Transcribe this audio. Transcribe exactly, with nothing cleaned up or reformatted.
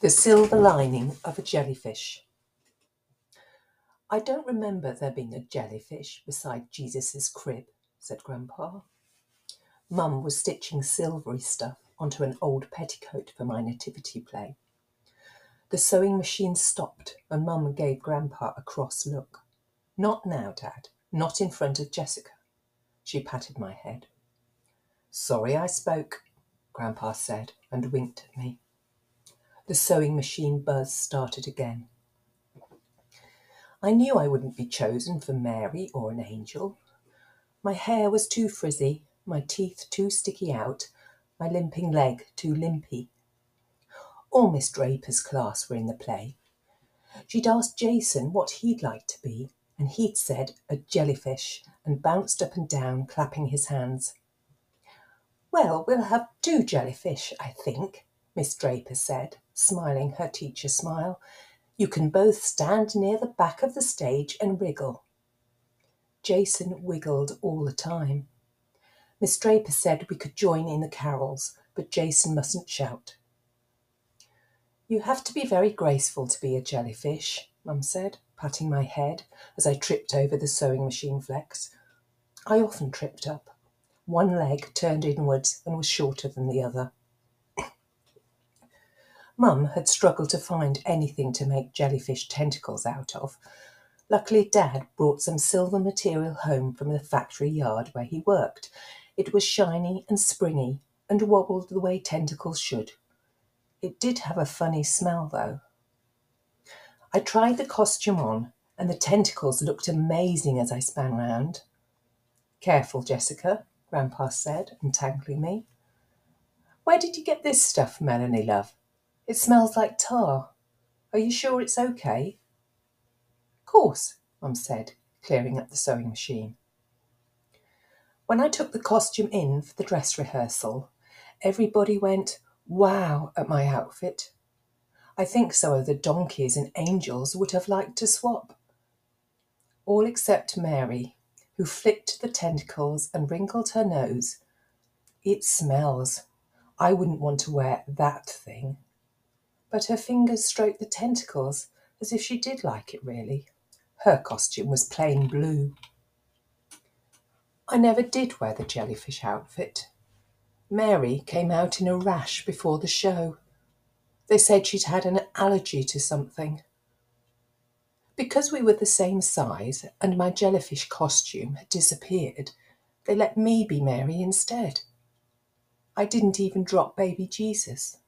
The Silver Lining of a Jellyfish. "I don't remember there being a jellyfish beside Jesus's crib," said Grandpa. Mum was stitching silvery stuff onto an old petticoat for my nativity play. The sewing machine stopped and Mum gave Grandpa a cross look. "Not now, Dad, not in front of Jessica." She patted my head. "Sorry I spoke," Grandpa said and winked at me. The sewing machine buzz started again. I knew I wouldn't be chosen for Mary or an angel. My hair was too frizzy, my teeth too sticky out, my limping leg too limpy. All Miss Draper's class were in the play. She'd asked Jason what he'd like to be, and he'd said a jellyfish and bounced up and down, clapping his hands. "Well, we'll have two jellyfish, I think," Miss Draper said, smiling her teacher smile. "You can both stand near the back of the stage and wriggle." Jason wiggled all the time. Miss Draper said we could join in the carols, but Jason mustn't shout. "You have to be very graceful to be a jellyfish," Mum said, patting my head as I tripped over the sewing machine flex. I often tripped up. One leg turned inwards and was shorter than the other. Mum had struggled to find anything to make jellyfish tentacles out of. Luckily, Dad brought some silver material home from the factory yard where he worked. It was shiny and springy and wobbled the way tentacles should. It did have a funny smell, though. I tried the costume on, and the tentacles looked amazing as I span round. "Careful, Jessica," Grandpa said, untangling me. "Where did you get this stuff, Melanie, love? It smells like tar. Are you sure it's okay?" "Of course," Mum said, clearing up the sewing machine. When I took the costume in for the dress rehearsal, everybody went, "Wow," at my outfit. I think some of the donkeys and angels would have liked to swap. All except Mary, who flicked the tentacles and wrinkled her nose. "It smells. I wouldn't want to wear that thing." But her fingers stroked the tentacles as if she did like it, really. Her costume was plain blue. I never did wear the jellyfish outfit. Mary came out in a rash before the show. They said she'd had an allergy to something. Because we were the same size and my jellyfish costume had disappeared, they let me be Mary instead. I didn't even drop baby Jesus.